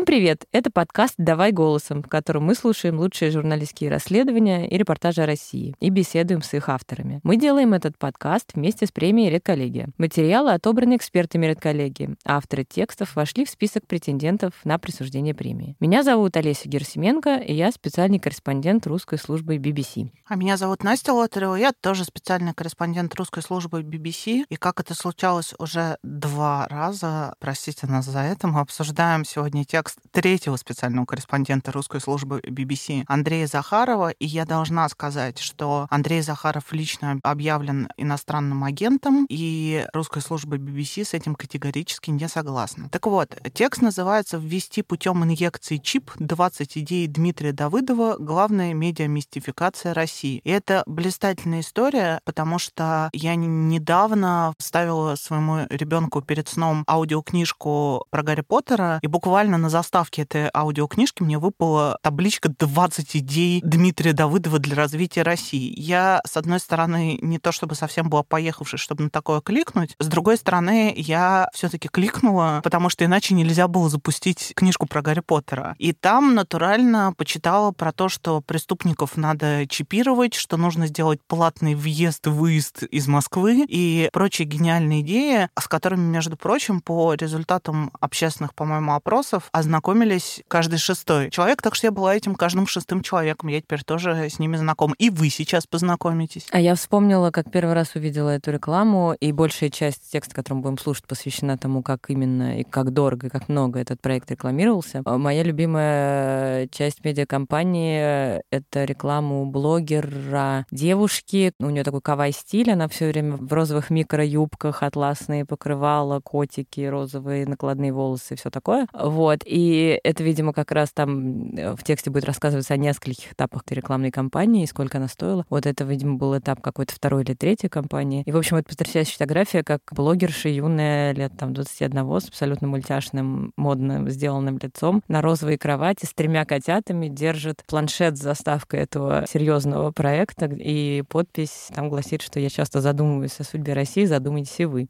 Всем привет! Это подкаст «Давай голосом», в котором мы слушаем лучшие журналистские расследования и репортажи о России и беседуем с их авторами. Мы делаем этот подкаст вместе с премией «Редколлегия». Материалы отобраны экспертами «Редколлегии», а авторы текстов вошли в список претендентов на присуждение премии. Меня зовут Олеся Герсименко, и я специальный корреспондент русской службы BBC. А меня зовут Настя Лотарева, я тоже специальный корреспондент русской службы BBC. И как это случалось уже 2 раза, простите нас за это, мы обсуждаем сегодня текст третьего специального корреспондента русской службы BBC Андрея Захарова. И я должна сказать, что Андрей Захаров лично объявлен иностранным агентом, и русская служба BBC с этим категорически не согласна. Так вот, текст называется «Ввести путем инъекции чип. 20 идей Дмитрия Давыдова. Главная медиамистификация России». И это блистательная история, потому что я недавно вставила своему ребенку перед сном аудиокнижку про Гарри Поттера, и буквально на заставке этой аудиокнижки мне выпала табличка «20 идей Дмитрия Давыдова для развития России». Я, с одной стороны, не то чтобы совсем была поехавшей, чтобы на такое кликнуть, с другой стороны, я все-таки кликнула, потому что иначе нельзя было запустить книжку про Гарри Поттера. И там натурально почитала про то, что преступников надо чипировать, что нужно сделать платный въезд-выезд из Москвы и прочие гениальные идеи, с которыми, между прочим, по результатам общественных, по-моему, опросов ознакомились каждый 6-й человек, так что я была этим каждым 6-м человеком. Я теперь тоже с ними знакома. И вы сейчас познакомитесь. А я вспомнила, как первый раз увидела эту рекламу, и большая часть текста, который мы будем слушать, посвящена тому, как именно и как дорого, и как много этот проект рекламировался. Моя любимая часть медиакомпании — это рекламу блогера девушки. У нее такой кавай-стиль, она все время в розовых микроюбках, атласные покрывала, котики, розовые накладные волосы, все такое. Вот. И это, видимо, как раз там в тексте будет рассказываться о нескольких этапах рекламной кампании, сколько она стоила. Вот это, видимо, был этап какой-то 2-й или 3-й кампании. И, в общем, это потрясающая фотография, как блогерша юная, лет там 21, с абсолютно мультяшным, модным, сделанным лицом, на розовой кровати с 3 котятами держит планшет с заставкой этого серьезного проекта. И подпись там гласит, что «Я часто задумываюсь о судьбе России, задумайтесь и вы».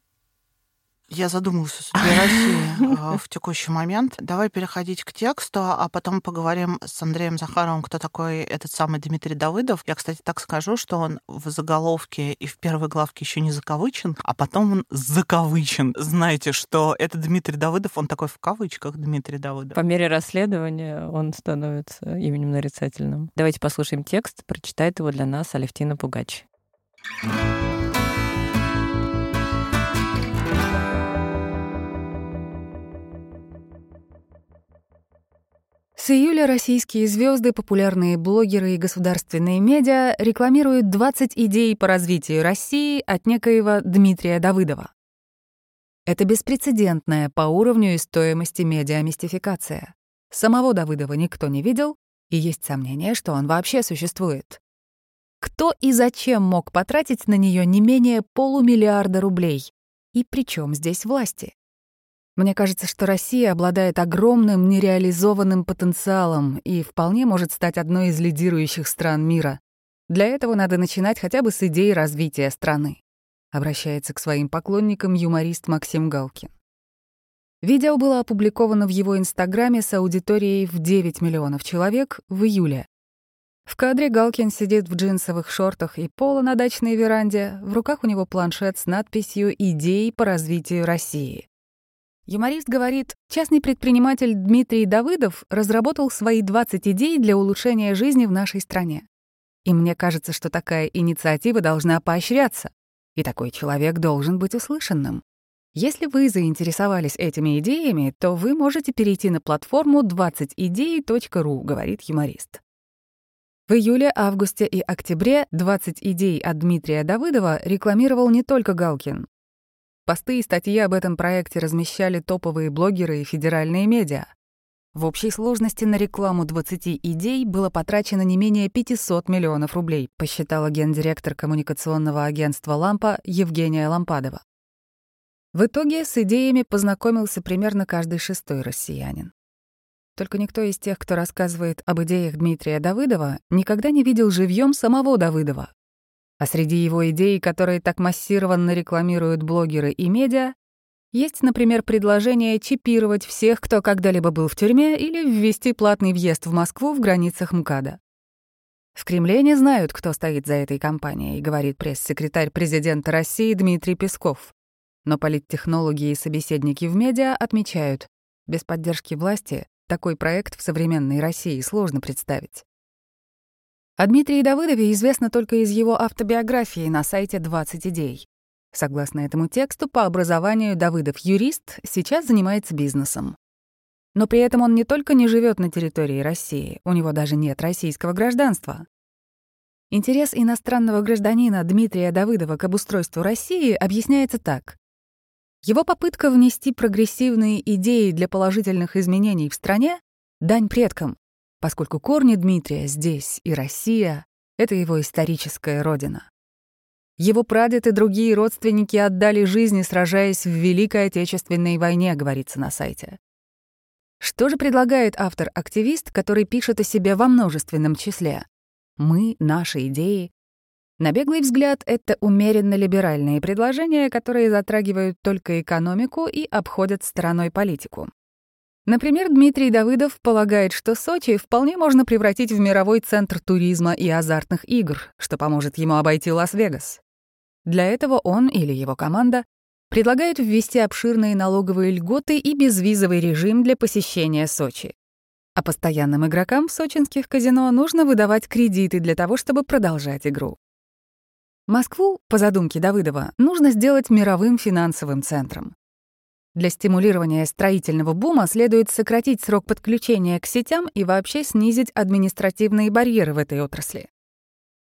Я задумалась о судьбе России в текущий момент. Давай переходить к тексту, а потом поговорим с Андреем Захаровым, кто такой этот самый Дмитрий Давыдов. Я, кстати, так скажу, что он в заголовке и в первой главке еще не закавычен, а потом он закавычен. Знаете, что это Дмитрий Давыдов, он такой в кавычках Дмитрий Давыдов. По мере расследования он становится именем нарицательным. Давайте послушаем текст. Прочитает его для нас Алевтина Пугач. С июля российские звезды, популярные блогеры и государственные медиа рекламируют 20 идей по развитию России от некоего Дмитрия Давыдова. Это беспрецедентная по уровню и стоимости медиамистификация. Самого Давыдова никто не видел, и есть сомнение, что он вообще существует. Кто и зачем мог потратить на нее не менее полумиллиарда рублей? И при чем здесь власти? Мне кажется, что Россия обладает огромным нереализованным потенциалом и вполне может стать одной из лидирующих стран мира. Для этого надо начинать хотя бы с идей развития страны, обращается к своим поклонникам юморист Максим Галкин. Видео было опубликовано в его Инстаграме с аудиторией в 9 миллионов человек в июле. В кадре Галкин сидит в джинсовых шортах и поло на дачной веранде, в руках у него планшет с надписью «Идеи по развитию России». Юморист говорит, частный предприниматель Дмитрий Давыдов разработал свои 20 идей для улучшения жизни в нашей стране. И мне кажется, что такая инициатива должна поощряться. И такой человек должен быть услышанным. Если вы заинтересовались этими идеями, то вы можете перейти на платформу 20idей.ru, говорит юморист. В июле, августе и октябре 20 идей от Дмитрия Давыдова рекламировал не только Галкин. Посты и статьи об этом проекте размещали топовые блогеры и федеральные медиа. В общей сложности на рекламу 20 идей было потрачено не менее 500 миллионов рублей, посчитала гендиректор коммуникационного агентства «Лампа» Евгения Лампадова. В итоге с идеями познакомился примерно каждый 6-й россиянин. Только никто из тех, кто рассказывает об идеях Дмитрия Давыдова, никогда не видел живьем самого Давыдова. А среди его идей, которые так массированно рекламируют блогеры и медиа, Есть, например, предложение чипировать всех, кто когда-либо был в тюрьме, или ввести платный въезд в Москву в границах МКАДа. В Кремле не знают, кто стоит за этой кампанией, говорит пресс-секретарь президента России Дмитрий Песков. Но политтехнологи и собеседники в медиа отмечают, без поддержки власти такой проект в современной России сложно представить. О Дмитрии Давыдове известно только из его автобиографии на сайте «20 идей». Согласно этому тексту, по образованию Давыдов юрист, сейчас занимается бизнесом. Но при этом он не только не живет на территории России, у него даже нет российского гражданства. Интерес иностранного гражданина Дмитрия Давыдова к обустройству России объясняется так. Его попытка внести прогрессивные идеи для положительных изменений в стране — дань предкам, поскольку корни Дмитрия здесь, и Россия — это его историческая родина. Его прадед и другие родственники отдали жизни, сражаясь в Великой Отечественной войне, говорится на сайте. Что же предлагает автор-активист, который пишет о себе во множественном числе? Мы, наши идеи. На беглый взгляд, это умеренно либеральные предложения, которые затрагивают только экономику и обходят стороной политику. Например, Дмитрий Давыдов полагает, что Сочи вполне можно превратить в мировой центр туризма и азартных игр, что поможет ему обойти Лас-Вегас. Для этого он или его команда предлагают ввести обширные налоговые льготы и безвизовый режим для посещения Сочи. А постоянным игрокам сочинских казино нужно выдавать кредиты для того, чтобы продолжать игру. Москву, по задумке Давыдова, нужно сделать мировым финансовым центром. Для стимулирования строительного бума следует сократить срок подключения к сетям и вообще снизить административные барьеры в этой отрасли.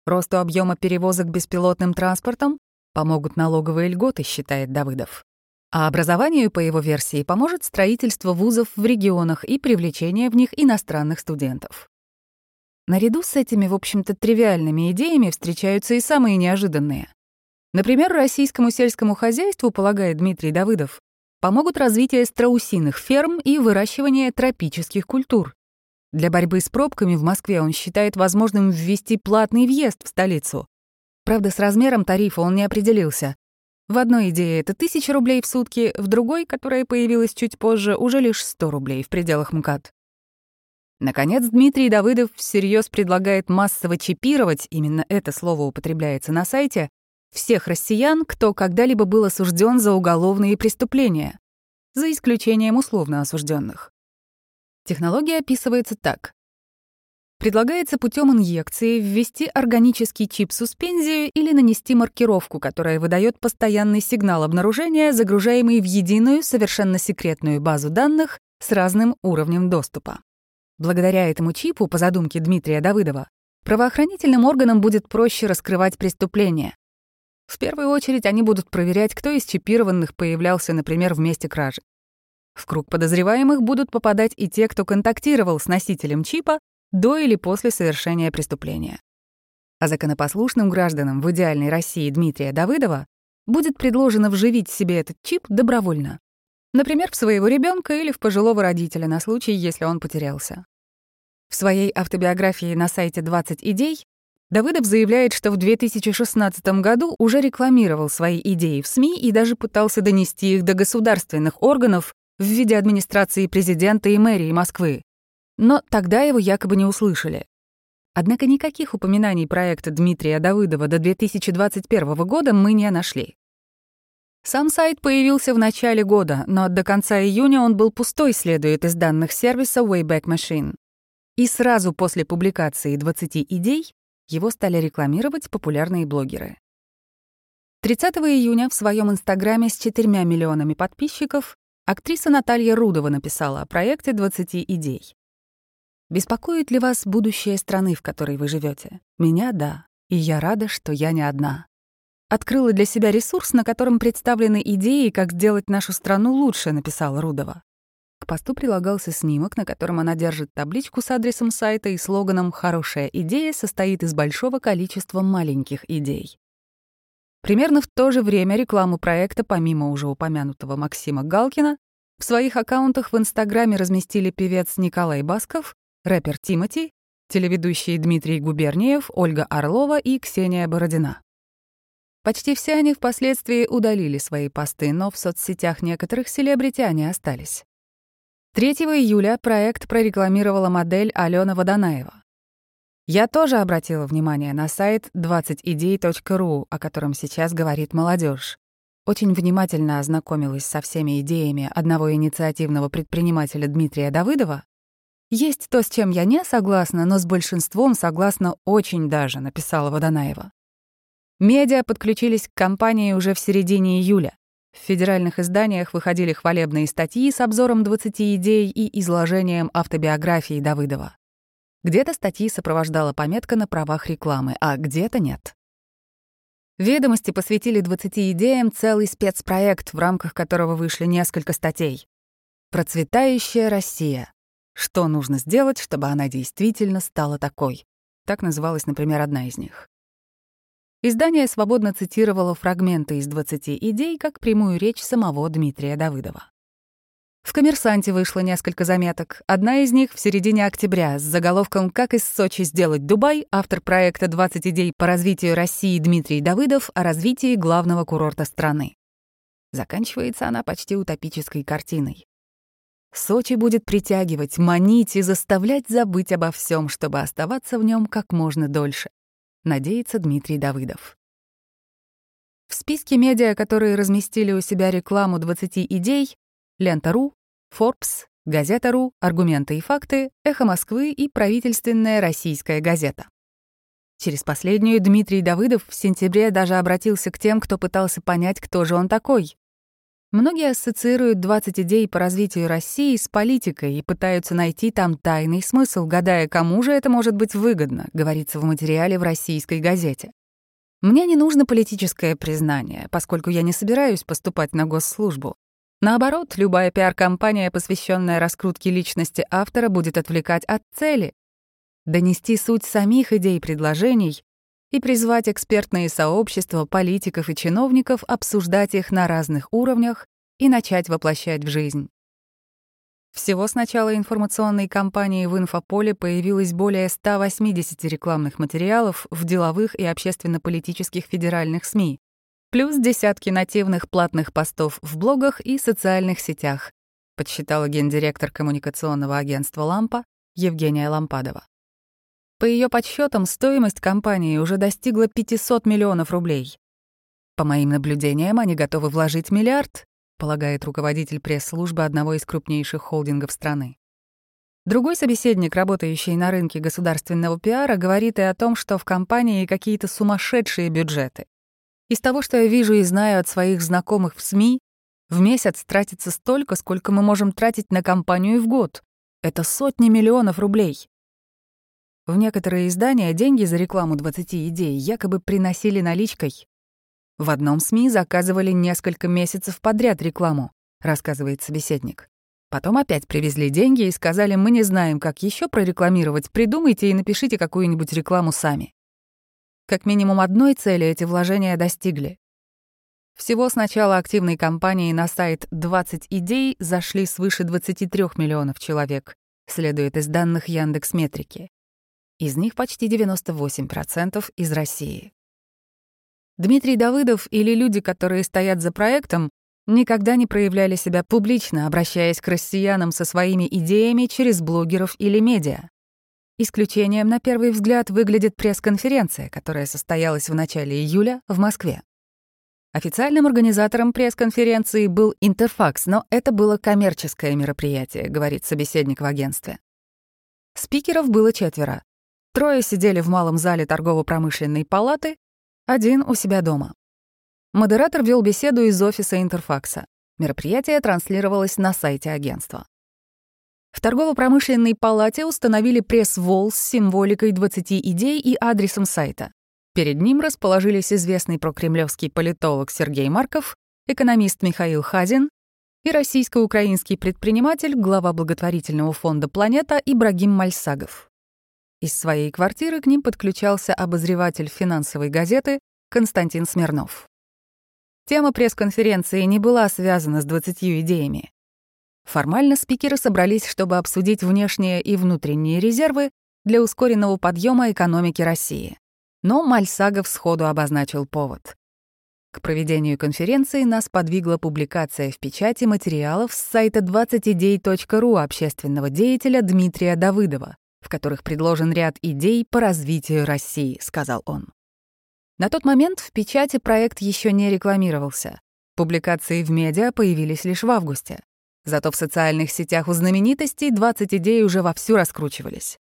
Росту объема перевозок беспилотным транспортом помогут налоговые льготы, считает Давыдов. А образованию, по его версии, поможет строительство вузов в регионах и привлечение в них иностранных студентов. Наряду с этими, в общем-то, тривиальными идеями встречаются и самые неожиданные. Например, российскому сельскому хозяйству, полагает Дмитрий Давыдов, помогут развитие страусиных ферм и выращивание тропических культур. Для борьбы с пробками в Москве он считает возможным ввести платный въезд в столицу. Правда, с размером тарифа он не определился. В одной идее это 1000 рублей в сутки, в другой, которая появилась чуть позже, уже лишь 100 рублей в пределах МКАД. Наконец, Дмитрий Давыдов всерьез предлагает массово чипировать, именно это слово употребляется на сайте, всех россиян, кто когда-либо был осужден за уголовные преступления, за исключением условно осужденных. Технология описывается так. Предлагается путем инъекции ввести органический чип-суспензию или нанести маркировку, которая выдает постоянный сигнал обнаружения, загружаемый в единую, совершенно секретную базу данных с разным уровнем доступа. Благодаря этому чипу, по задумке Дмитрия Давыдова, правоохранительным органам будет проще раскрывать преступления. В первую очередь они будут проверять, кто из чипированных появлялся, например, в месте кражи. В круг подозреваемых будут попадать и те, кто контактировал с носителем чипа до или после совершения преступления. А законопослушным гражданам в идеальной России Дмитрия Давыдова будет предложено вживить себе этот чип добровольно. Например, в своего ребенка или в пожилого родителя на случай, если он потерялся. В своей автобиографии на сайте «20 идей» Давыдов заявляет, что в 2016 году уже рекламировал свои идеи в СМИ и даже пытался донести их до государственных органов в виде администрации президента и мэрии Москвы. Но тогда его якобы не услышали. Однако никаких упоминаний проекта Дмитрия Давыдова до 2021 года мы не нашли. Сам сайт появился в начале года, но до конца июня он был пустой, следует из данных сервиса Wayback Machine. И сразу после публикации 20 идей его стали рекламировать популярные блогеры. 30 июня в своем инстаграме с 4 миллионами подписчиков актриса Наталья Рудова написала о проекте 20 идей. «Беспокоит ли вас будущее страны, в которой вы живете? Меня — да, и я рада, что я не одна. Открыла для себя ресурс, на котором представлены идеи, как сделать нашу страну лучше», — написала Рудова. К посту прилагался снимок, на котором она держит табличку с адресом сайта и слоганом «Хорошая идея состоит из большого количества маленьких идей». Примерно в то же время рекламу проекта, помимо уже упомянутого Максима Галкина, в своих аккаунтах в Инстаграме разместили певец Николай Басков, рэпер Тимати, телеведущие Дмитрий Губерниев, Ольга Орлова и Ксения Бородина. Почти все они впоследствии удалили свои посты, но в соцсетях некоторых селебрити они остались. 3 июля проект прорекламировала модель Алёна Водонаева. Я тоже обратила внимание на сайт 20idей.ru, о котором сейчас говорит молодежь. Очень внимательно ознакомилась со всеми идеями одного инициативного предпринимателя Дмитрия Давыдова. «Есть то, с чем я не согласна, но с большинством согласна очень даже», — написала Водонаева. Медиа подключились к кампании уже в середине июля. В федеральных изданиях выходили хвалебные статьи с обзором 20 идей и изложением автобиографии Давыдова. Где-то статьи сопровождала пометка на правах рекламы, а где-то нет. «Ведомости» посвятили 20 идеям целый спецпроект, в рамках которого вышли несколько статей. «Процветающая Россия. Что нужно сделать, чтобы она действительно стала такой?» Так называлась, например, одна из них. Издание свободно цитировало фрагменты из 20 идей как прямую речь самого Дмитрия Давыдова. В «Коммерсанте» вышло несколько заметок. Одна из них в середине октября с заголовком «Как из Сочи сделать Дубай» автор проекта «20 идей по развитию России» Дмитрий Давыдов о развитии главного курорта страны. Заканчивается она почти утопической картиной. Сочи будет притягивать, манить и заставлять забыть обо всем, чтобы оставаться в нем как можно дольше, надеется Дмитрий Давыдов. В списке медиа, которые разместили у себя рекламу 20 идей, Лента.ру, Форбс, Газета.ру, Аргументы и факты, Эхо Москвы и правительственная Российская газета. Через последнюю Дмитрий Давыдов в сентябре даже обратился к тем, кто пытался понять, кто же он такой. Многие ассоциируют 20 идей по развитию России с политикой и пытаются найти там тайный смысл, гадая, кому же это может быть выгодно, говорится в материале в «Российской газете». Мне не нужно политическое признание, поскольку я не собираюсь поступать на госслужбу. Наоборот, любая пиар-компания, посвященная раскрутке личности автора, будет отвлекать от цели — донести суть самих идей предложений и призвать экспертные сообщества, политиков и чиновников обсуждать их на разных уровнях и начать воплощать в жизнь. Всего с начала информационной кампании в инфополе появилось более 180 рекламных материалов в деловых и общественно-политических федеральных СМИ, плюс десятки нативных платных постов в блогах и социальных сетях, подсчитала гендиректор коммуникационного агентства «Лампа» Евгения Лампадова. По ее подсчетам, стоимость компании уже достигла 500 миллионов рублей. «По моим наблюдениям, они готовы вложить миллиард», полагает руководитель пресс-службы одного из крупнейших холдингов страны. Другой собеседник, работающий на рынке государственного пиара, говорит и о том, что в компании какие-то сумасшедшие бюджеты. Из того, что я вижу и знаю от своих знакомых в СМИ, в месяц тратится столько, сколько мы можем тратить на компанию в год. Это сотни миллионов рублей. В некоторые издания деньги за рекламу 20 идей якобы приносили наличкой. В одном СМИ заказывали несколько месяцев подряд рекламу, рассказывает собеседник. Потом опять привезли деньги и сказали, мы не знаем, как еще прорекламировать, придумайте и напишите какую-нибудь рекламу сами. Как минимум одной цели эти вложения достигли. Всего с начала активной кампании на сайт 20 идей зашли свыше 23 миллионов человек, следует из данных Яндекс.Метрики. Из них почти 98% из России. Дмитрий Давыдов или люди, которые стоят за проектом, никогда не проявляли себя публично, обращаясь к россиянам со своими идеями через блогеров или медиа. Исключением, на первый взгляд, выглядит пресс-конференция, которая состоялась в начале июля в Москве. Официальным организатором пресс-конференции был Интерфакс, но это было коммерческое мероприятие, говорит собеседник в агентстве. Спикеров было 4. 3 сидели в малом зале торгово-промышленной палаты, 1 у себя дома. Модератор вел беседу из офиса Интерфакса. Мероприятие транслировалось на сайте агентства. В торгово-промышленной палате установили пресс-вол с символикой 20 идей и адресом сайта. Перед ним расположились известный прокремлевский политолог Сергей Марков, экономист Михаил Хазин и российско-украинский предприниматель, глава благотворительного фонда «Планета» Ибрагим Мальсагов. Из своей квартиры к ним подключался обозреватель финансовой газеты Константин Смирнов. Тема пресс-конференции не была связана с 20 идеями. Формально спикеры собрались, чтобы обсудить внешние и внутренние резервы для ускоренного подъема экономики России. Но Мальсагов сходу обозначил повод. К проведению конференции нас подвигла публикация в печати материалов с сайта 20idей.ru общественного деятеля Дмитрия Давыдова, в которых предложен ряд идей по развитию России, сказал он. На тот момент в печати проект еще не рекламировался. Публикации в медиа появились лишь в августе. Зато в социальных сетях у знаменитостей 20 идей уже вовсю раскручивались.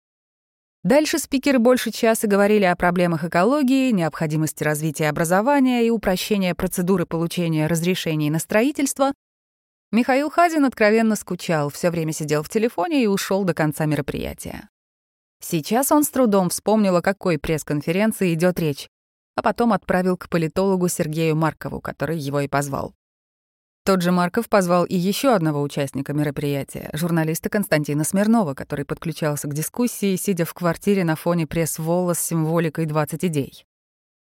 Дальше спикеры больше часа говорили о проблемах экологии, необходимости развития образования и упрощения процедуры получения разрешений на строительство. Михаил Хазин откровенно скучал, все время сидел в телефоне и ушел до конца мероприятия. Сейчас он с трудом вспомнил, о какой пресс-конференции идет речь, а потом отправил к политологу Сергею Маркову, который его и позвал. Тот же Марков позвал и еще одного участника мероприятия, журналиста Константина Смирнова, который подключался к дискуссии, сидя в квартире на фоне пресс-волла с символикой 20 идей.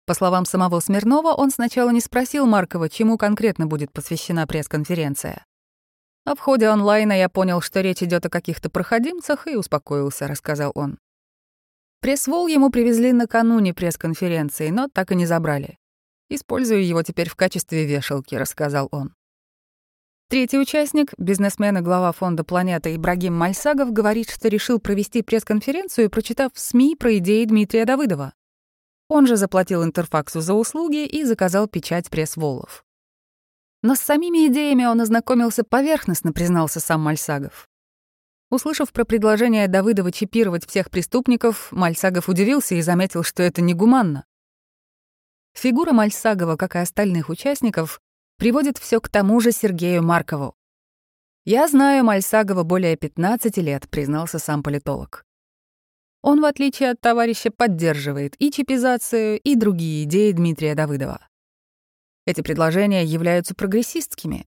По словам самого Смирнова, он сначала не спросил Маркова, чему конкретно будет посвящена пресс-конференция. «А в ходе онлайна я понял, что речь идет о каких-то проходимцах, и успокоился», — рассказал он. Пресс-волл ему привезли накануне пресс-конференции, но так и не забрали. «Использую его теперь в качестве вешалки», — рассказал он. Третий участник, бизнесмен и глава фонда «Планета» Ибрагим Мальсагов, говорит, что решил провести пресс-конференцию, прочитав в СМИ про идеи Дмитрия Давыдова. Он же заплатил Интерфаксу за услуги и заказал печать пресс-воллов. Но с самими идеями он ознакомился поверхностно, признался сам Мальсагов. Услышав про предложение Давыдова чипировать всех преступников, Мальсагов удивился и заметил, что это негуманно. Фигура Мальсагова, как и остальных участников, приводит все к тому же Сергею Маркову. «Я знаю Мальсагова более 15 лет», — признался сам политолог. Он, в отличие от товарища, поддерживает и чипизацию, и другие идеи Дмитрия Давыдова. Эти предложения являются прогрессистскими.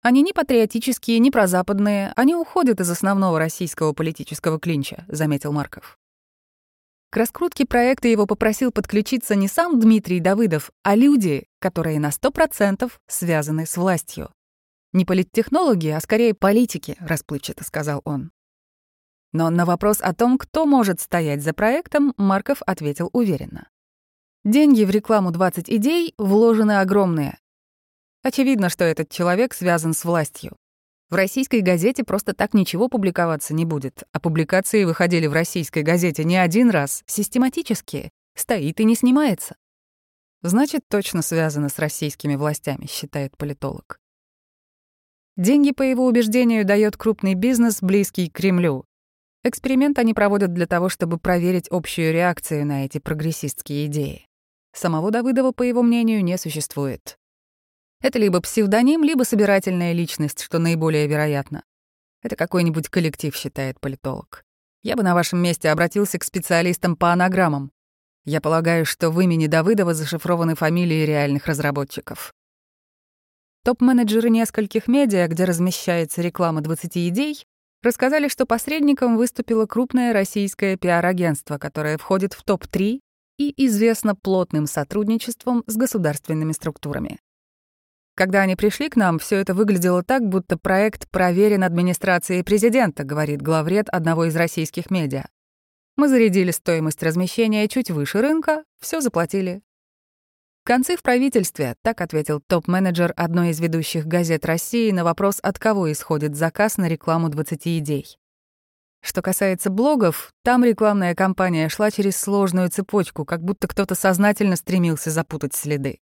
«Они не патриотические, не прозападные, они уходят из основного российского политического клинча», — заметил Марков. К раскрутке проекта его попросил подключиться не сам Дмитрий Давыдов, а люди, которые на 100% связаны с властью. «Не политтехнологи, а скорее политики», — расплывчато сказал он. Но на вопрос о том, кто может стоять за проектом, Марков ответил уверенно. «Деньги в рекламу 20 идей вложены огромные. Очевидно, что этот человек связан с властью. В «Российской газете» просто так ничего публиковаться не будет, а публикации выходили в «Российской газете» не один раз, систематически, стоит и не снимается. Значит, точно связано с российскими властями, считает политолог. Деньги, по его убеждению, дает крупный бизнес, близкий к Кремлю. Эксперимент они проводят для того, чтобы проверить общую реакцию на эти прогрессистские идеи. Самого Давыдова, по его мнению, не существует. Это либо псевдоним, либо собирательная личность, что наиболее вероятно. Это какой-нибудь коллектив, считает политолог. Я бы на вашем месте обратился к специалистам по анаграммам. Я полагаю, что в имени Давыдова зашифрованы фамилии реальных разработчиков. Топ-менеджеры нескольких медиа, где размещается реклама 20 идей, рассказали, что посредником выступило крупное российское пиар-агентство, которое входит в топ-3 и известно плотным сотрудничеством с государственными структурами. Когда они пришли к нам, все это выглядело так, будто проект проверен администрацией президента, говорит главред одного из российских медиа. Мы зарядили стоимость размещения чуть выше рынка, все заплатили. Концы в правительстве, так ответил топ-менеджер одной из ведущих газет России на вопрос, от кого исходит заказ на рекламу 20 идей. Что касается блогов, там рекламная кампания шла через сложную цепочку, как будто кто-то сознательно стремился запутать следы.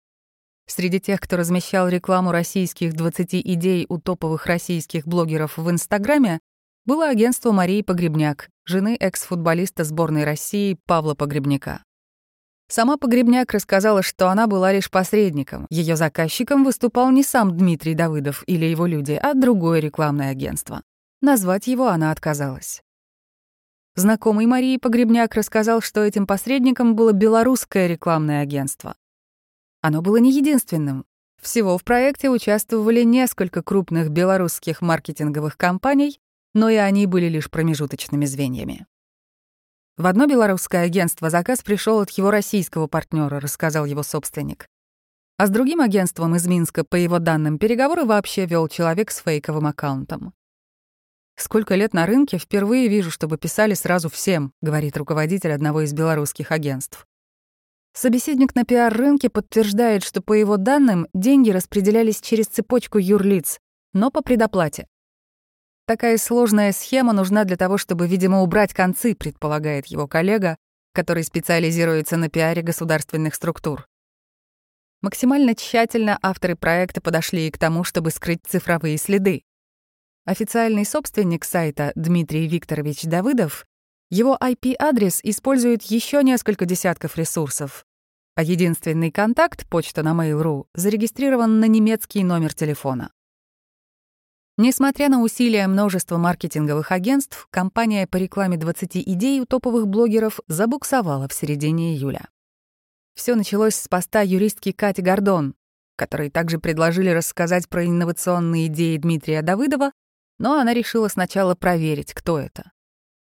Среди тех, кто размещал рекламу российских 20 идей у топовых российских блогеров в Инстаграме, было агентство Марии Погребняк, жены экс-футболиста сборной России Павла Погребняка. Сама Погребняк рассказала, что она была лишь посредником. Ее заказчиком выступал не сам Дмитрий Давыдов или его люди, а другое рекламное агентство. Назвать его она отказалась. Знакомый Марии Погребняк рассказал, что этим посредником было белорусское рекламное агентство. Оно было не единственным. Всего в проекте участвовали несколько крупных белорусских маркетинговых компаний, но и они были лишь промежуточными звеньями. В одно белорусское агентство заказ пришел от его российского партнера, рассказал его собственник. А с другим агентством из Минска, по его данным, переговоры вообще вел человек с фейковым аккаунтом. «Сколько лет на рынке, впервые вижу, чтобы писали сразу всем», говорит руководитель одного из белорусских агентств. Собеседник на пиар-рынке подтверждает, что, по его данным, деньги распределялись через цепочку юрлиц, но по предоплате. Такая сложная схема нужна для того, чтобы, видимо, убрать концы, предполагает его коллега, который специализируется на пиаре государственных структур. Максимально тщательно авторы проекта подошли и к тому, чтобы скрыть цифровые следы. Официальный собственник сайта Дмитрий Викторович Давыдов, его IP-адрес использует еще несколько десятков ресурсов, а единственный контакт, почта на Mail.ru, зарегистрирован на немецкий номер телефона. Несмотря на усилия множества маркетинговых агентств, компания по рекламе 20 идей у топовых блогеров забуксовала в середине июля. Все началось с поста юристки Кати Гордон, которой также предложили рассказать про инновационные идеи Дмитрия Давыдова, но она решила сначала проверить, кто это.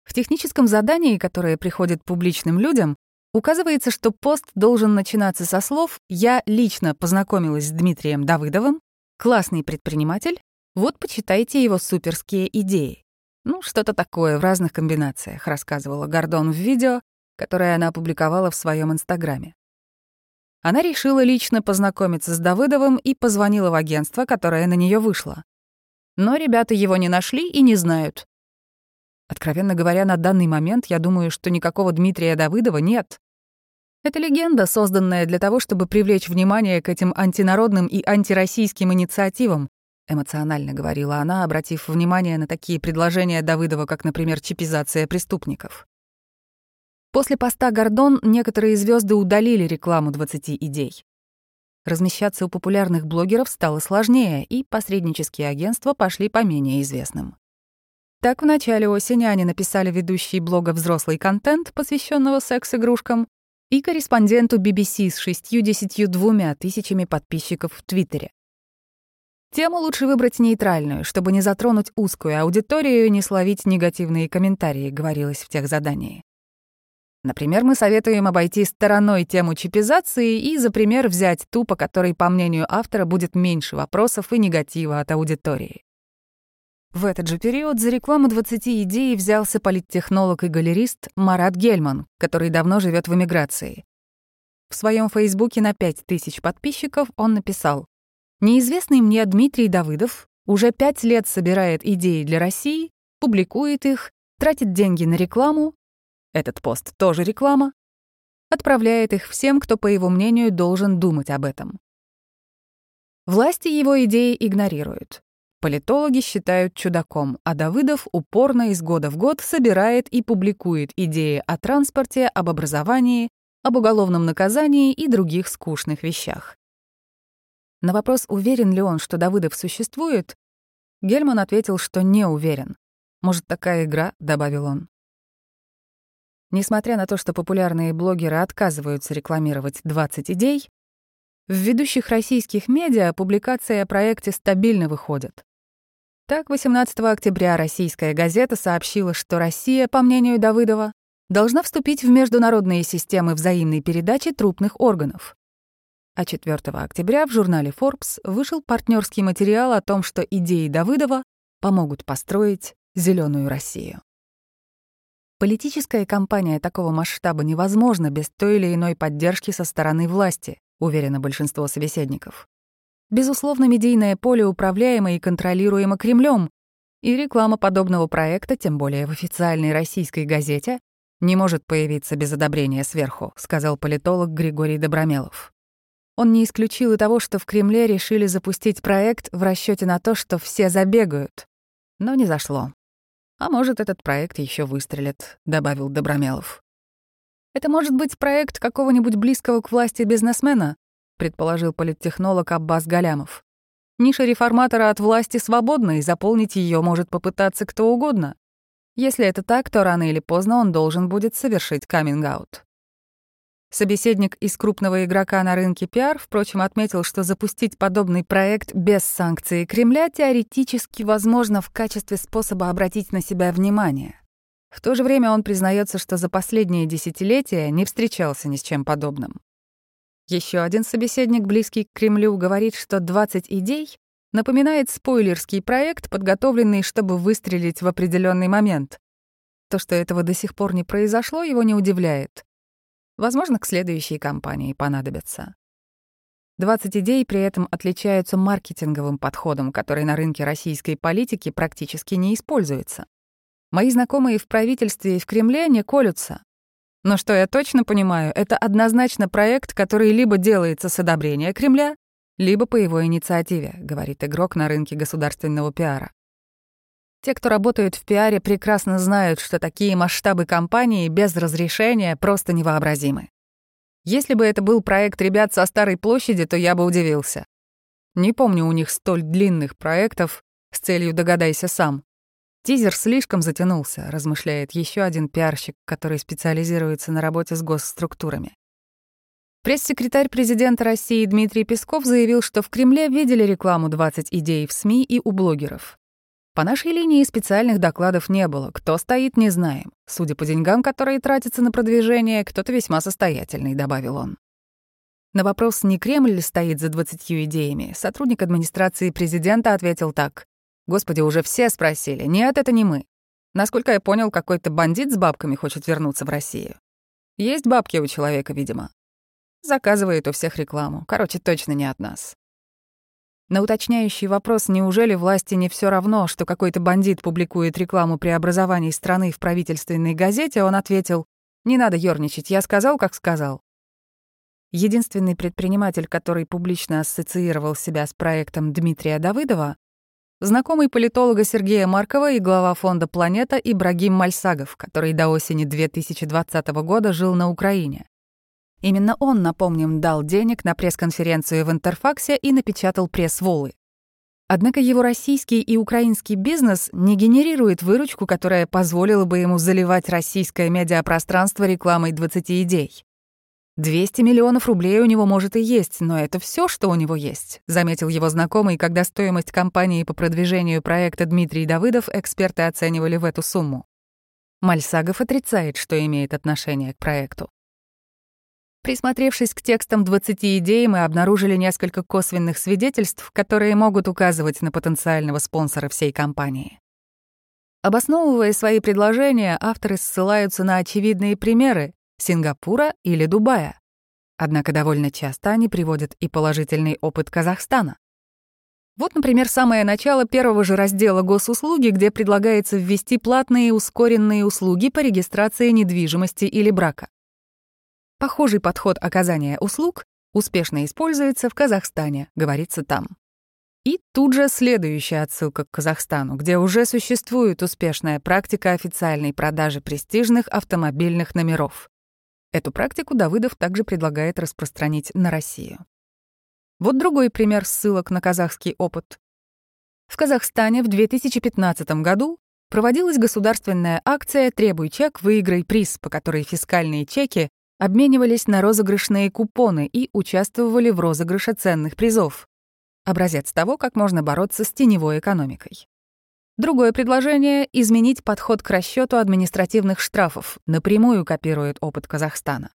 В техническом задании, которое приходит публичным людям, указывается, что пост должен начинаться со слов «Я лично познакомилась с Дмитрием Давыдовым, классный предприниматель, вот почитайте его суперские идеи». Ну, что-то такое в разных комбинациях, рассказывала Гордон в видео, которое она опубликовала в своем Инстаграме. Она решила лично познакомиться с Давыдовым и позвонила в агентство, которое на нее вышло. Но ребята его не нашли и не знают. Откровенно говоря, на данный момент я думаю, что никакого Дмитрия Давыдова нет. Это легенда, созданная для того, чтобы привлечь внимание к этим антинародным и антироссийским инициативам, эмоционально говорила она, обратив внимание на такие предложения Давыдова, как, например, чипизация преступников. После поста Гордон некоторые звезды удалили рекламу 20 идей. Размещаться у популярных блогеров стало сложнее, и посреднические агентства пошли по менее известным. Так, в начале осени они написали ведущей блога «Взрослый контент», посвященного секс-игрушкам, и корреспонденту Би-би-си с 62 тысячами подписчиков в Твиттере. Тему лучше выбрать нейтральную, чтобы не затронуть узкую аудиторию и не словить негативные комментарии, говорилось в техзадании. Например, мы советуем обойти стороной тему чипизации и за пример взять ту, по которой, по мнению автора, будет меньше вопросов и негатива от аудитории. В этот же период за рекламу 20 идей взялся политтехнолог и галерист Марат Гельман, который давно живет в эмиграции. В своем Фейсбуке на 5000 подписчиков он написал: «Неизвестный мне Дмитрий Давыдов уже 5 лет собирает идеи для России, публикует их, тратит деньги на рекламу, этот пост тоже реклама, отправляет их всем, кто, по его мнению, должен думать об этом». Власти его идеи игнорируют. Политологи считают чудаком, а Давыдов упорно из года в год собирает и публикует идеи о транспорте, об образовании, об уголовном наказании и других скучных вещах. На вопрос, уверен ли он, что Давыдов существует, Гельман ответил, что не уверен. «Может, такая игра?» — добавил он. Несмотря на то, что популярные блогеры отказываются рекламировать 20 идей, в ведущих российских медиа публикации о проекте стабильно выходят. Так, 18 октября «Российская газета» сообщила, что Россия, по мнению Давыдова, должна вступить в международные системы взаимной передачи трупных органов. А 4 октября в журнале Forbes вышел партнерский материал о том, что идеи Давыдова помогут построить зеленую Россию. Политическая кампания такого масштаба невозможна без той или иной поддержки со стороны власти, уверено большинство собеседников. Безусловно, медийное поле управляемо и контролируемо Кремлем, и реклама подобного проекта, тем более в официальной российской газете, не может появиться без одобрения сверху, сказал политолог Григорий Добромелов. Он не исключил и того, что в Кремле решили запустить проект в расчете на то, что все забегают. Но не зашло. «А может, этот проект еще выстрелит», — добавил Добромелов. «Это может быть проект какого-нибудь близкого к власти бизнесмена», — предположил политтехнолог Аббас Галямов. «Ниша реформатора от власти свободна, и заполнить ее может попытаться кто угодно. Если это так, то рано или поздно он должен будет совершить каминг-аут». Собеседник из крупного игрока на рынке пиар, впрочем, отметил, что запустить подобный проект без санкции Кремля теоретически возможно в качестве способа обратить на себя внимание. В то же время он признается, что за последние десятилетия не встречался ни с чем подобным. Еще один собеседник, близкий к Кремлю, говорит, что 20 идей напоминает спойлерский проект, подготовленный, чтобы выстрелить в определенный момент. То, что этого до сих пор не произошло, его не удивляет. Возможно, к следующей кампании понадобятся. 20 идей при этом отличаются маркетинговым подходом, который на рынке российской политики практически не используется. Мои знакомые в правительстве и в Кремле не колются. Но что я точно понимаю, это однозначно проект, который либо делается с одобрения Кремля, либо по его инициативе, говорит игрок на рынке государственного пиара. Те, кто работает в пиаре, прекрасно знают, что такие масштабы кампании без разрешения просто невообразимы. Если бы это был проект ребят со Старой площади, то я бы удивился. Не помню у них столь длинных проектов с целью «догадайся сам». Тизер слишком затянулся, размышляет еще один пиарщик, который специализируется на работе с госструктурами. Пресс-секретарь президента России Дмитрий Песков заявил, что в Кремле видели рекламу 20 идей в СМИ и у блогеров. По нашей линии специальных докладов не было, кто стоит, не знаем. Судя по деньгам, которые тратятся на продвижение, кто-то весьма состоятельный, добавил он. На вопрос, не Кремль ли стоит за 20 идеями, сотрудник администрации президента ответил так. «Господи, уже все спросили. Нет, это не мы. Насколько я понял, какой-то бандит с бабками хочет вернуться в Россию. Есть бабки у человека, видимо. Заказывает у всех рекламу. Короче, точно не от нас». На уточняющий вопрос, неужели власти не все равно, что какой-то бандит публикует рекламу преобразований страны в правительственной газете, он ответил: «Не надо ёрничать, я сказал, как сказал». Единственный предприниматель, который публично ассоциировал себя с проектом Дмитрия Давыдова, знакомый политолога Сергея Маркова и глава фонда «Планета» Ибрагим Мальсагов, который до осени 2020 года жил на Украине. Именно он, напомним, дал денег на пресс-конференцию в Интерфаксе и напечатал пресс-волы. Однако его российский и украинский бизнес не генерирует выручку, которая позволила бы ему заливать российское медиапространство рекламой 20 идей. 200 миллионов рублей у него, может, и есть, но это все, что у него есть, заметил его знакомый, когда стоимость компании по продвижению проекта Дмитрий Давыдов эксперты оценивали в эту сумму. Мальсагов отрицает, что имеет отношение к проекту. Присмотревшись к текстам 20 идей, мы обнаружили несколько косвенных свидетельств, которые могут указывать на потенциального спонсора всей кампании. Обосновывая свои предложения, авторы ссылаются на очевидные примеры Сингапура или Дубая. Однако довольно часто они приводят и положительный опыт Казахстана. Вот, например, самое начало первого же раздела «Госуслуги», где предлагается ввести платные ускоренные услуги по регистрации недвижимости или брака. Похожий подход оказания услуг успешно используется в Казахстане, говорится там. И тут же следующая отсылка к Казахстану, где уже существует успешная практика официальной продажи престижных автомобильных номеров. Эту практику Давыдов также предлагает распространить на Россию. Вот другой пример ссылок на казахский опыт. В Казахстане в 2015 году проводилась государственная акция «Требуй чек, выиграй приз», по которой фискальные чеки обменивались на розыгрышные купоны и участвовали в розыгрыше ценных призов. Образец того, как можно бороться с теневой экономикой. Другое предложение — изменить подход к расчету административных штрафов, напрямую копирует опыт Казахстана.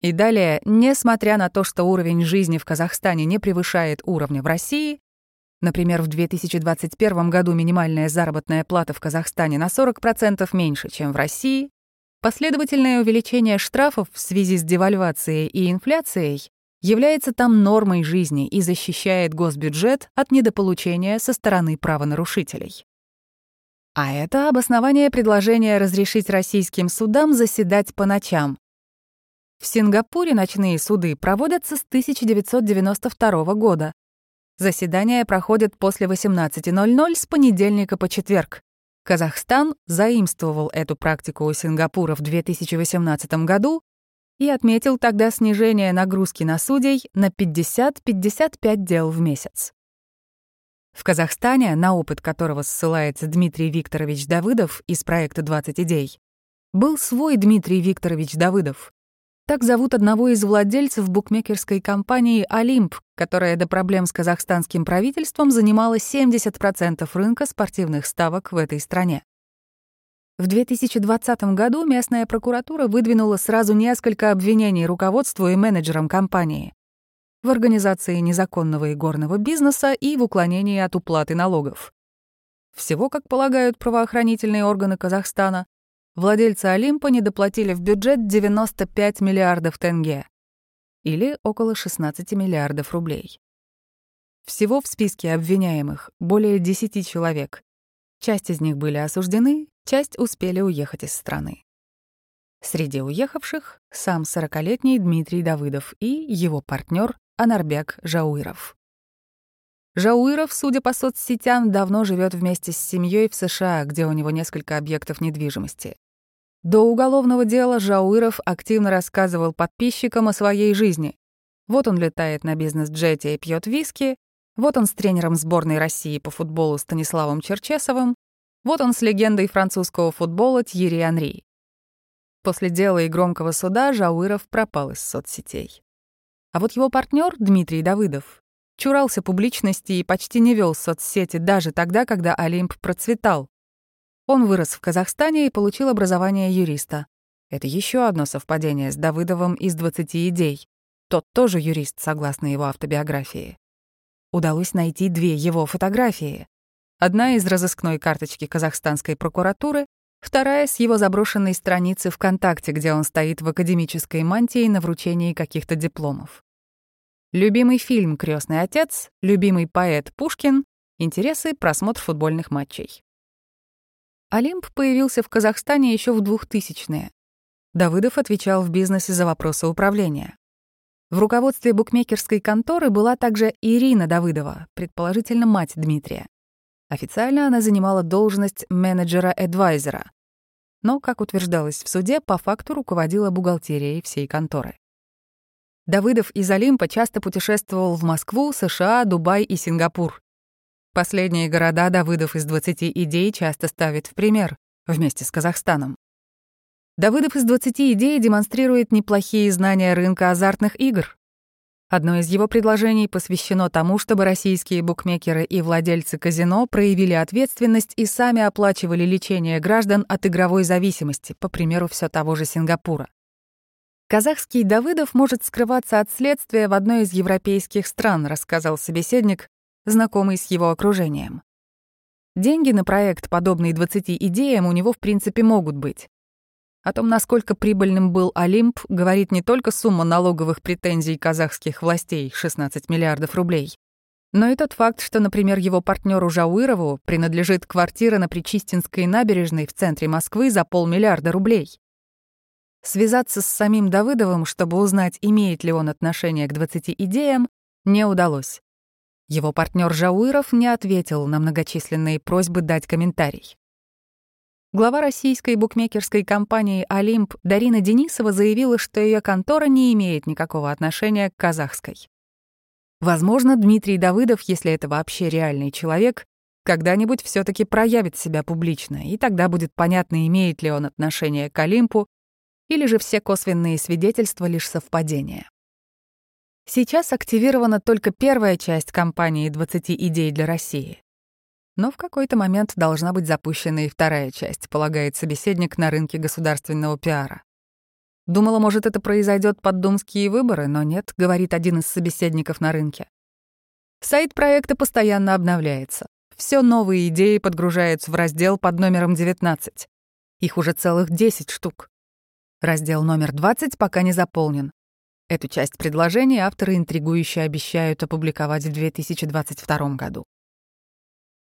И далее, несмотря на то, что уровень жизни в Казахстане не превышает уровня в России, например, в 2021 году минимальная заработная плата в Казахстане на 40% меньше, чем в России, последовательное увеличение штрафов в связи с девальвацией и инфляцией является там нормой жизни и защищает госбюджет от недополучения со стороны правонарушителей. А это обоснование предложения разрешить российским судам заседать по ночам. В Сингапуре ночные суды проводятся с 1992 года. Заседания проходят после 18:00 с понедельника по четверг. Казахстан заимствовал эту практику у Сингапура в 2018 году и отметил тогда снижение нагрузки на судей на 50-55 дел в месяц. В Казахстане, на опыт которого ссылается Дмитрий Викторович Давыдов из проекта «20 идей», был свой Дмитрий Викторович Давыдов. Так зовут одного из владельцев букмекерской компании «Олимп», которая до проблем с казахстанским правительством занимала 70% рынка спортивных ставок в этой стране. В 2020 году местная прокуратура выдвинула сразу несколько обвинений руководству и менеджерам компании в организации незаконного игорного бизнеса и в уклонении от уплаты налогов. Всего, как полагают правоохранительные органы Казахстана, владельцы «Олимпа» недоплатили в бюджет 95 миллиардов тенге, или около 16 миллиардов рублей. Всего в списке обвиняемых более 10 человек. Часть из них были осуждены, часть успели уехать из страны. Среди уехавших сам 40-летний Дмитрий Давыдов и его партнер Анарбек Жауиров. Жауиров, судя по соцсетям, давно живет вместе с семьей в США, где у него несколько объектов недвижимости. До уголовного дела Жауиров активно рассказывал подписчикам о своей жизни. Вот он летает на бизнес-джете и пьет виски, вот он с тренером сборной России по футболу Станиславом Черчесовым, вот он с легендой французского футбола Тьерри Анри. После дела и громкого суда Жауиров пропал из соцсетей. А вот его партнер Дмитрий Давыдов чурался публичности и почти не вел соцсети даже тогда, когда Олимп процветал. Он вырос в Казахстане и получил образование юриста. Это еще одно совпадение с Давыдовым из 20 идей. Тот тоже юрист, согласно его автобиографии. Удалось найти две его фотографии. Одна из разыскной карточки казахстанской прокуратуры, вторая с его заброшенной страницы ВКонтакте, где он стоит в академической мантии на вручении каких-то дипломов. Любимый фильм «Крестный отец», любимый поэт Пушкин, интересы, просмотр футбольных матчей. Олимп появился в Казахстане еще в 2000-е. Давыдов отвечал в бизнесе за вопросы управления. В руководстве букмекерской конторы была также Ирина Давыдова, предположительно, мать Дмитрия. Официально она занимала должность менеджера-эдвайзера, но, как утверждалось в суде, по факту руководила бухгалтерией всей конторы. Давыдов из «Олимпа» часто путешествовал в Москву, США, Дубай и Сингапур. Последние города Давыдов из 20 идей часто ставит в пример, вместе с Казахстаном. Давыдов из 20 идей демонстрирует неплохие знания рынка азартных игр. Одно из его предложений посвящено тому, чтобы российские букмекеры и владельцы казино проявили ответственность и сами оплачивали лечение граждан от игровой зависимости, по примеру все того же Сингапура. «Казахский Давыдов может скрываться от следствия в одной из европейских стран», рассказал собеседник, знакомый с его окружением. Деньги на проект, подобный 20 идеям, у него в принципе могут быть. О том, насколько прибыльным был «Олимп», говорит не только сумма налоговых претензий казахских властей — 16 миллиардов рублей, но и тот факт, что, например, его партнеру Жауирову принадлежит квартира на Пречистенской набережной в центре Москвы за полмиллиарда рублей. Связаться с самим Давыдовым, чтобы узнать, имеет ли он отношение к 20 идеям, не удалось. Его партнер Жауиров не ответил на многочисленные просьбы дать комментарий. Глава российской букмекерской компании «Олимп» Дарина Денисова заявила, что ее контора не имеет никакого отношения к казахской. Возможно, Дмитрий Давыдов, если это вообще реальный человек, когда-нибудь все-таки проявит себя публично, и тогда будет понятно, имеет ли он отношение к «Олимпу», или же все косвенные свидетельства лишь совпадения. Сейчас активирована только первая часть кампании «20 идей для России». Но в какой-то момент должна быть запущена и вторая часть, полагает собеседник на рынке государственного пиара. Думала, может, это произойдет под думские выборы, но нет, говорит один из собеседников на рынке. Сайт проекта постоянно обновляется. Все новые идеи подгружаются в раздел под номером 19. Их уже целых 10 штук. Раздел номер 20 пока не заполнен. Эту часть предложений авторы интригующе обещают опубликовать в 2022 году.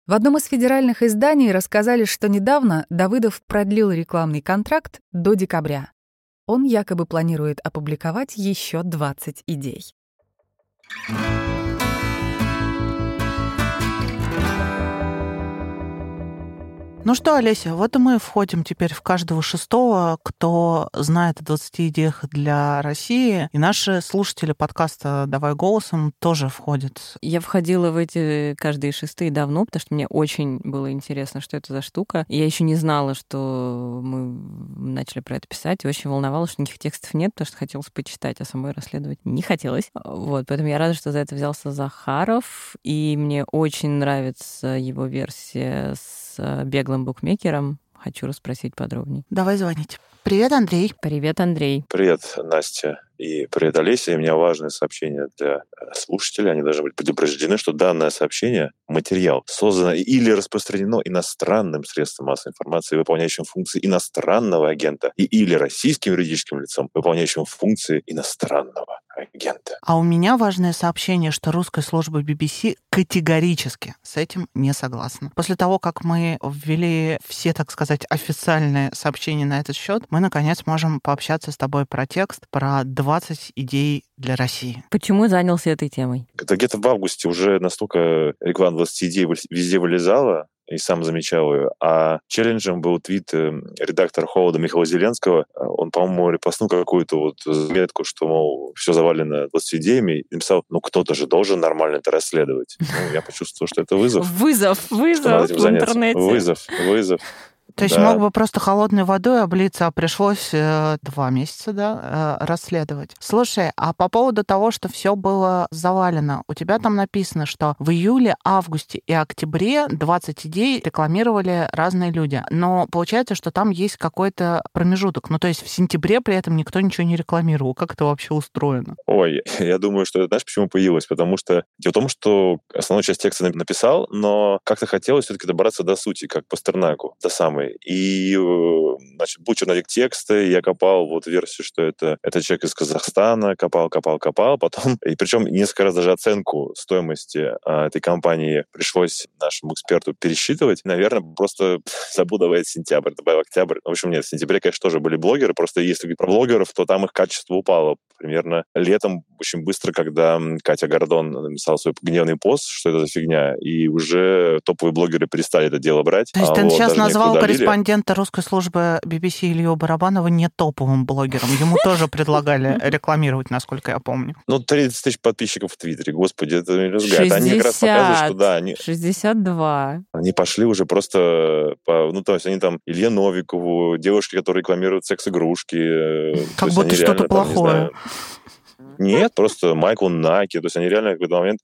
В одном из федеральных изданий рассказали, что недавно Давыдов продлил рекламный контракт до декабря. Он якобы планирует опубликовать еще 20 идей. Ну что, Олеся, вот и мы входим теперь в каждого шестого, кто знает о 20 идеях для России. И наши слушатели подкаста «Давай голосом» тоже входят. Я входила в эти каждые шестые давно, потому что мне очень было интересно, что это за штука. Я еще не знала, что мы начали про это писать. И очень волновалась, что никаких текстов нет, потому что хотелось почитать, а самой расследовать не хотелось. Вот, поэтому я рада, что за это взялся Захаров. И мне очень нравится его версия с беглым букмекером. Хочу расспросить подробнее. Давай звонить. Привет, Андрей. Привет, Андрей. Привет, Настя И привет, Олеся, и у меня важное сообщение для слушателей. Они должны быть предупреждены, что данное сообщение, материал, создано или распространено иностранным средством массовой информации, выполняющим функции иностранного агента, и или российским юридическим лицом, выполняющим функции иностранного агента. А у меня важное сообщение, что русская служба BBC категорически с этим не согласна. После того, как мы ввели все, так сказать, официальные сообщения на этот счет, мы, наконец, можем пообщаться с тобой про текст, про 20 идей для России. Почему занялся этой темой? Это где-то в августе уже настолько реклама 20 идей везде вылезала, и сам замечал ее. А челленджем был твит редактора «Холода» Михаила Зеленского. Он, по-моему, репостнул какую-то заметку, что, мол, все завалено 20 идеями, и написал, кто-то же должен нормально это расследовать. Я почувствовал, что это вызов. Вызов в интернете. Вызов. То есть мог бы просто холодной водой облиться, а пришлось 2 месяца расследовать. Слушай, а по поводу того, что все было завалено, у тебя там написано, что в июле, августе и октябре 20 идей рекламировали разные люди. Но получается, что там есть какой-то промежуток. Ну, то есть в сентябре при этом никто ничего не рекламировал. Как это вообще устроено? Ой, я думаю, что это, знаешь, почему появилось? Потому что дело в том, что основную часть текста написал, но как-то хотелось все-таки добраться до сути, как Пастернаку, до самой. И, значит, был черновик текста, и я копал версию, что это человек из Казахстана, копал. Потом, и причем несколько раз даже оценку стоимости этой компании пришлось нашему эксперту пересчитывать. Наверное, просто забыл, давай сентябрь, добавил октябрь. В общем, нет, в сентябре, конечно, тоже были блогеры, просто если говорить про блогеров, то там их качество упало. Примерно летом очень быстро, когда Катя Гордон написала свой гневный пост, что это за фигня, и уже топовые блогеры перестали это дело брать. То есть ты сейчас назвал корреспондента русской службы BBC Илью Барабанова не топовым блогером. Ему тоже предлагали рекламировать, насколько я помню. 30 тысяч подписчиков в Твиттере, господи, это не разгадает. Они как раз показывают, что да, они... 62. Они пошли уже просто... то есть они там Илье Новикову, девушки, которые рекламируют секс-игрушки. Как будто что-то плохое. Нет, просто Майкл Наки. То есть они реально в какой-то момент...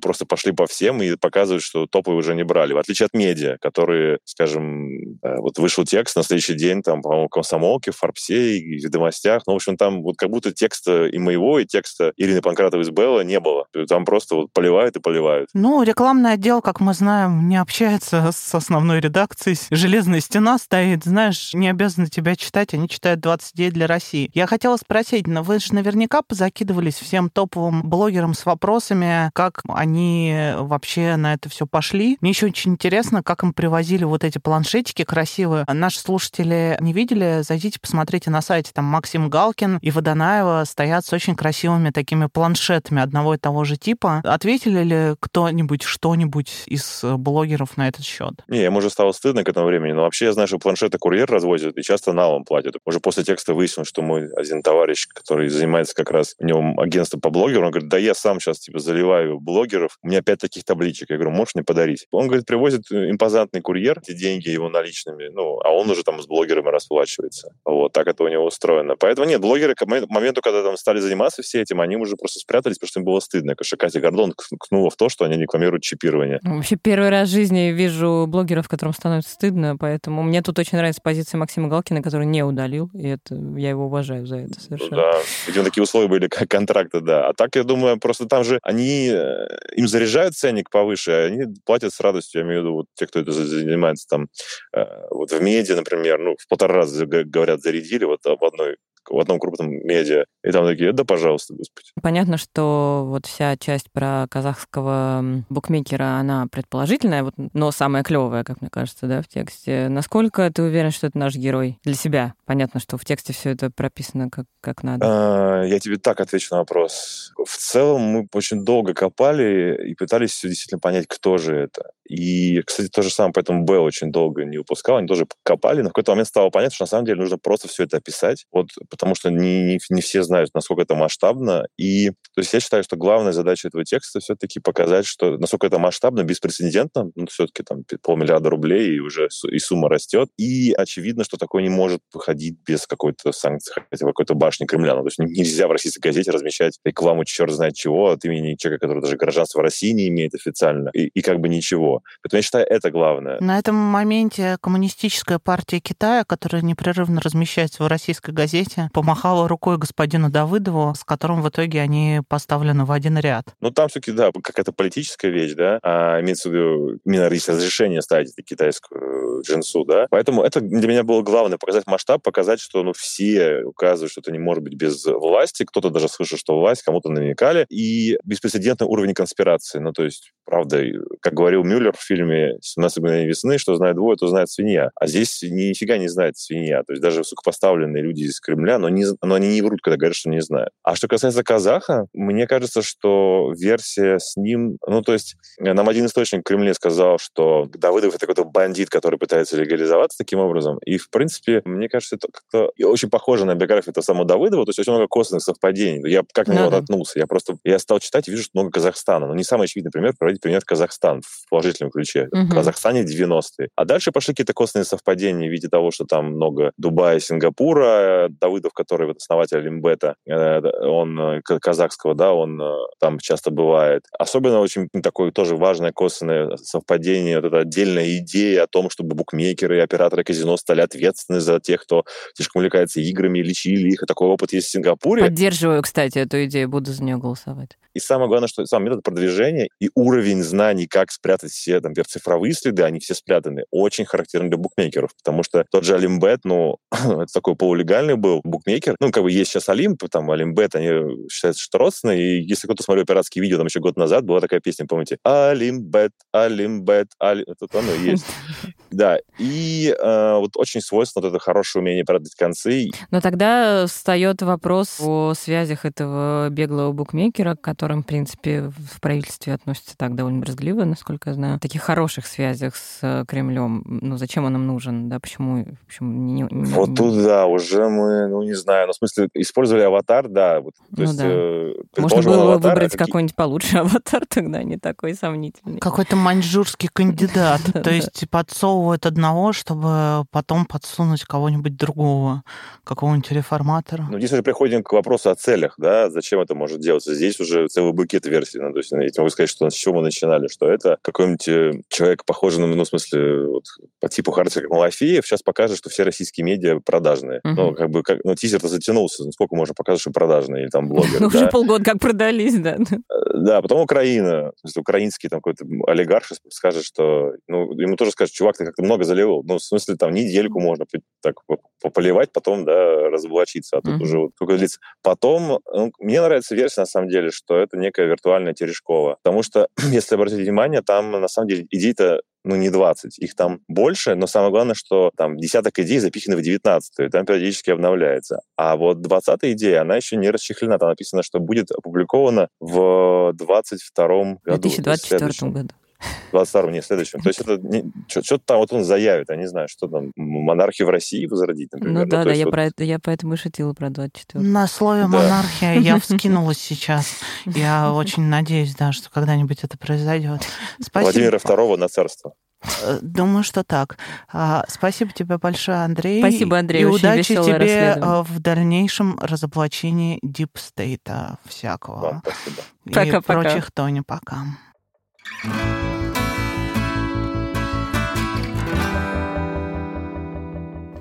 просто пошли по всем и показывают, что топы уже не брали. В отличие от медиа, которые, скажем, вышел текст на следующий день, там, по-моему, в «Комсомолке», в «Форбсе» и в «Ведомостях». Ну, в общем, там как будто текста и моего, и текста Ирины Панкратовой из «Белла» не было. Там просто поливают и поливают. Рекламный отдел, как мы знаем, не общается с основной редакцией. Железная стена стоит, знаешь, не обязаны тебя читать, они читают 20 идей для России. Я хотела спросить, вы же наверняка позакидывались всем топовым блогерам с вопросами, как они вообще на это все пошли. Мне еще очень интересно, как им привозили эти планшетики красивые. Наши слушатели не видели? Зайдите, посмотрите на сайте. Там Максим Галкин и Водонаева стоят с очень красивыми такими планшетами одного и того же типа. Ответили ли кто-нибудь что-нибудь из блогеров на этот счет? Не, ему уже стало стыдно к этому времени. Но вообще, я знаю, что планшеты курьер развозят и часто налом платят. Уже после текста выяснилось, что мой один товарищ, который занимается как раз, у него агентство по блогеру, он говорит, да я сам сейчас заливаю блогеров, у меня 5 таких табличек. Я говорю, можешь мне подарить? Он, говорит, привозит импозантный курьер, эти деньги его наличными, а он уже там с блогерами расплачивается. Так это у него устроено. Поэтому нет, блогеры к моменту, когда там стали заниматься все этим, они уже просто спрятались, потому что им было стыдно. Конечно, Катя Гордон кнула в то, что они рекламируют чипирование. Вообще, первый раз в жизни вижу блогеров, которым становится стыдно, поэтому мне тут очень нравится позиция Максима Галкина, который не удалил, и это я его уважаю за это совершенно. Да, видимо, такие условия были, как контракты, да. А так, я думаю, просто там же они... Им заряжают ценник повыше, а они платят с радостью, я имею в виду, те, кто это занимается там, в медиа, например, в 1,5 раза, говорят, зарядили в одном крупном медиа. И там такие, да, пожалуйста, господи. Понятно, что вся часть про казахского букмекера, она предположительная, но самая клевая, как мне кажется, в тексте. Насколько ты уверен, что это наш герой для себя? Понятно, что в тексте все это прописано как надо. Я тебе так отвечу на вопрос. В целом мы очень долго копали и пытались действительно понять, кто же это. И, кстати, то же самое, поэтому Б очень долго не выпускал, они тоже копали, но в какой-то момент стало понятно, что на самом деле нужно просто все это описать, потому что не все знают, насколько это масштабно. И то есть я считаю, что главная задача этого текста все-таки показать, что насколько это масштабно, беспрецедентно, все-таки там 500 миллиарда рублей, и уже и сумма растет. И очевидно, что такое не может выходить без какой-то санкции, хотя бы какой-то башни Кремля. То есть нельзя в российской газете размещать рекламу черт знает чего от имени человека, который даже гражданства России не имеет официально, и как бы ничего. по-другому. Поэтому я считаю, это главное. На этом моменте Коммунистическая партия Китая, которая непрерывно размещается в «Российской газете», помахала рукой господину Давыдову, с которым в итоге они поставлены в один ряд. Ну, там все-таки, да, какая-то политическая вещь, да, а имеется в виду именно разрешение ставить китайскую джинсу, да. Поэтому это для меня было главное, показать масштаб, показать, что, ну, все указывают, что это не может быть без власти. Кто-то даже слышал, что власть, кому-то намекали. И беспрецедентный уровень конспирации. Ну, то есть, правда, как говорил Мюллер в фильме «17 мгновений весны», что знает двое, то знает свинья. А здесь нифига не знает свинья. То есть даже высокопоставленные люди из Кремля, но они не врут, когда говорят, что не знают. А что касается казаха, мне кажется, что версия с ним... Ну, то есть нам один источник в Кремле сказал, что Давыдов — это какой-то бандит, который пытается легализоваться таким образом. И, в принципе, мне кажется, это как-то очень похоже на биографию самого Давыдова. То есть очень много косвенных совпадений. Я как на него наткнулся. Я стал читать и вижу, что много Казахстана. Но не самый очевидный пример — проводить пример Казахстан в положительном ключе. В Казахстане 90-е. А дальше пошли какие-то косвенные совпадения в виде того, что там много Дубая, Сингапура. Давыдов, который основатель Олимбета, он казахского, да, он там часто бывает. Особенно очень такое тоже важное косвенное совпадение, вот эта отдельная идея о том, чтобы букмекеры и операторы казино стали ответственны за тех, кто слишком увлекается играми, лечили их. И такой опыт есть в Сингапуре. Поддерживаю, кстати, эту идею, буду за нее голосовать. И самое главное, что сам метод продвижения и уровень знаний, как спрятать все, там, например, цифровые следы, они все спрятаны, очень характерны для букмекеров, потому что тот же Олимбет, ну, это такой полулегальный был букмекер. Ну, как бы есть сейчас Олимп, там, Олимбет, они считаются, что родственные. И если кто-то смотрел пиратские видео, там, еще год назад была такая песня, помните? Олимбет, Олимбет, Олимбет. Это оно есть. Да, и вот очень свойственно вот это хорошее умение продать концы. Но тогда встает вопрос о связях этого беглого букмекера, к которым, в принципе, в правительстве относятся так довольно брезгливо, насколько я знаю, в таких хороших связях с Кремлем. Ну, зачем он им нужен, да, почему не... Вот тут, да, уже мы, ну, не знаю, ну, в смысле, использовали аватар, да, вот, то ну, есть... Да. Можно было аватар, выбрать какой-нибудь получше аватар, тогда не такой сомнительный. Какой-то маньчжурский кандидат, то есть подсовывал одного, чтобы потом подсунуть кого-нибудь другого, какого-нибудь реформатора. Ну, здесь уже приходим к вопросу о целях, да, зачем это может делаться. Здесь уже целый букет версий. Ну, то есть я могу сказать, что с чего мы начинали, что это какой-нибудь человек, похожий на, ну, в смысле, вот, по типу характера, как Малафеев, сейчас покажет, что все российские медиа продажные. Ну, как бы, ну, тизер-то затянулся, ну, сколько можно показать, что продажные, или там блогеры, да? Уже полгода как продались, да. Да, потом Украина, украинский там какой-то олигарх скажет, что, ну, ему тоже скажут, чувак, ты как-то много заливал. Ну, в смысле, там, недельку можно так пополивать, потом, да, разоблачиться, а тут уже вот сколько длится. Потом, ну, мне нравится версия, на самом деле, что это некая виртуальная Терешкова. Потому что, если обратить внимание, там, на самом деле, идей-то, ну, не 20, их там больше, но самое главное, что там десяток идей запиханы в 19-ю, там периодически обновляется. А вот 20-я идея, она еще не расчехлена, там написано, что будет опубликована в 22-м году. В 2024 году. 22-м, не в следующем. То есть это что-то там вот он заявит, я не знаю, что там, монархию в России возродить, например. Ну да, ну, да, я, вот... про это, я поэтому и шутила про 24-м. На слове «монархия» я вскинулась сейчас. Я очень надеюсь, да, что когда-нибудь это произойдет. Владимира II на царство. Думаю, что так. Спасибо тебе большое, Андрей. Спасибо, Андрей. И удачи тебе в дальнейшем разоблачении дипстейта всякого. Да, спасибо. И пока-пока. Прочих Тони, пока.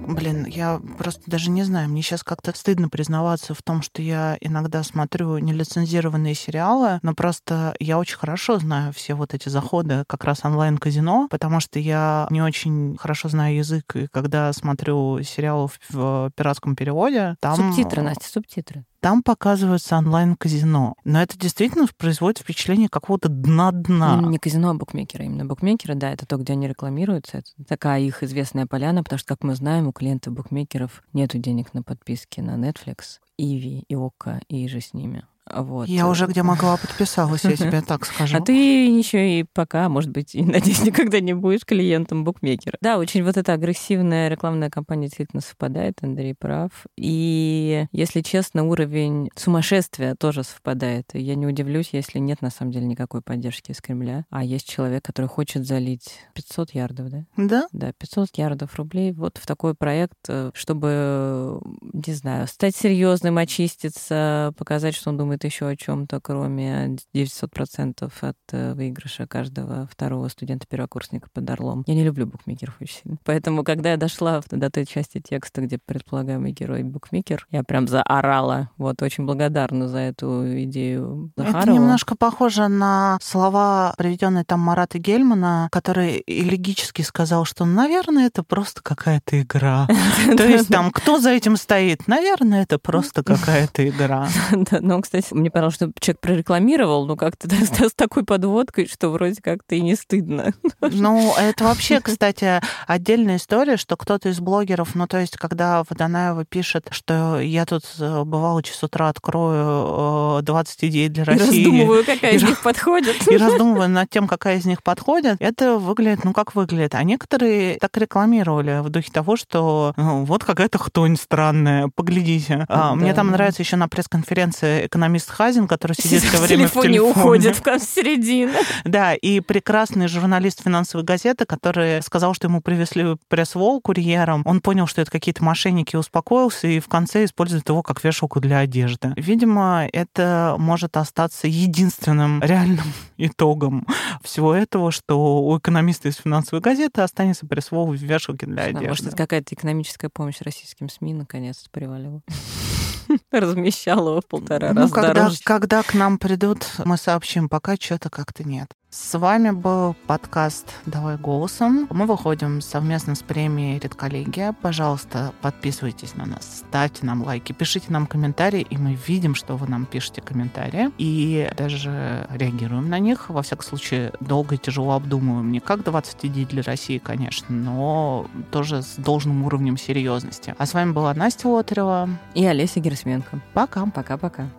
Блин, я просто даже не знаю, мне сейчас как-то стыдно признаваться в том, что я иногда смотрю нелицензированные сериалы, но просто я очень хорошо знаю все вот эти заходы как раз онлайн-казино, потому что я не очень хорошо знаю язык, и когда смотрю сериалы в пиратском переводе, там... Субтитры, Настя, субтитры. Там показывается онлайн-казино. Но это действительно производит впечатление какого-то дна-дна. Ну, не казино, а букмекеры. Именно букмекеры, да, это то, где они рекламируются. Это такая их известная поляна, потому что, как мы знаем, у клиентов букмекеров нету денег на подписки на Netflix, Иви, и Окко, и же с ними. Вот. Я уже где могла подписалась, я тебе так скажу. А ты еще и пока, может быть, и, надеюсь, никогда не будешь клиентом букмекера. Да, очень вот эта агрессивная рекламная кампания действительно совпадает, Андрей прав. И, если честно, уровень сумасшествия тоже совпадает. Я не удивлюсь, если нет, на самом деле, никакой поддержки из Кремля, а есть человек, который хочет залить 500 ярдов, да? Да. Да, 500 ярдов рублей вот в такой проект, чтобы, не знаю, стать серьезным, очиститься, показать, что он думает думает еще о чем-то, кроме 900% от выигрыша каждого второго студента-первокурсника под Орлом. Я не люблю букмекеров очень сильно. Поэтому, когда я дошла до той части текста, где предполагаемый герой букмекер, я прям заорала. Вот, очень благодарна за эту идею Захарова. Это немножко похоже на слова, приведенные там Марата Гельмана, который элегически сказал, что, наверное, это просто какая-то игра. То есть там, кто за этим стоит? Наверное, это просто какая-то игра. Да, ну, кстати, мне понравилось, что человек прорекламировал, но как-то с такой подводкой, что вроде как-то и не стыдно. Ну, это вообще, кстати, отдельная история, что кто-то из блогеров, ну, то есть, когда Водонаева пишет, что я тут бывало 6 утра открою 20 идей для России. И раздумываю, какая из них подходит. И раздумываю над тем, какая из них подходит. Это выглядит, ну, как выглядит. А некоторые так рекламировали в духе того, что вот какая-то хтонь странная, поглядите. Да. Мне там нравится еще на пресс-конференции экономист Хазин, который сидит все время в телефоне. Уходит в середину. Да, и прекрасный журналист «Финансовой газеты», который сказал, что ему привезли пресс-вол курьером. Он понял, что это какие-то мошенники, успокоился и в конце использует его как вешалку для одежды. Видимо, это может остаться единственным реальным итогом всего этого, что у экономиста из «Финансовой газеты» останется пресс-вол в вешалке для одежды. Может, это какая-то экономическая помощь российским СМИ наконец-то привалила? Размещала его в 1,5 раза дороже. Когда к нам придут, мы сообщим, пока что-то как-то нет. С вами был подкаст «Давай голосом». Мы выходим совместно с премией «Редколлегия». Пожалуйста, подписывайтесь на нас, ставьте нам лайки, пишите нам комментарии, и мы видим, что вы нам пишете комментарии, и даже реагируем на них. Во всяком случае, долго и тяжело обдумываем. Не как 20 идей для России, конечно, но тоже с должным уровнем серьезности. А с вами была Настя Лотарева и Олеся Герсименко. Пока. Пока-пока.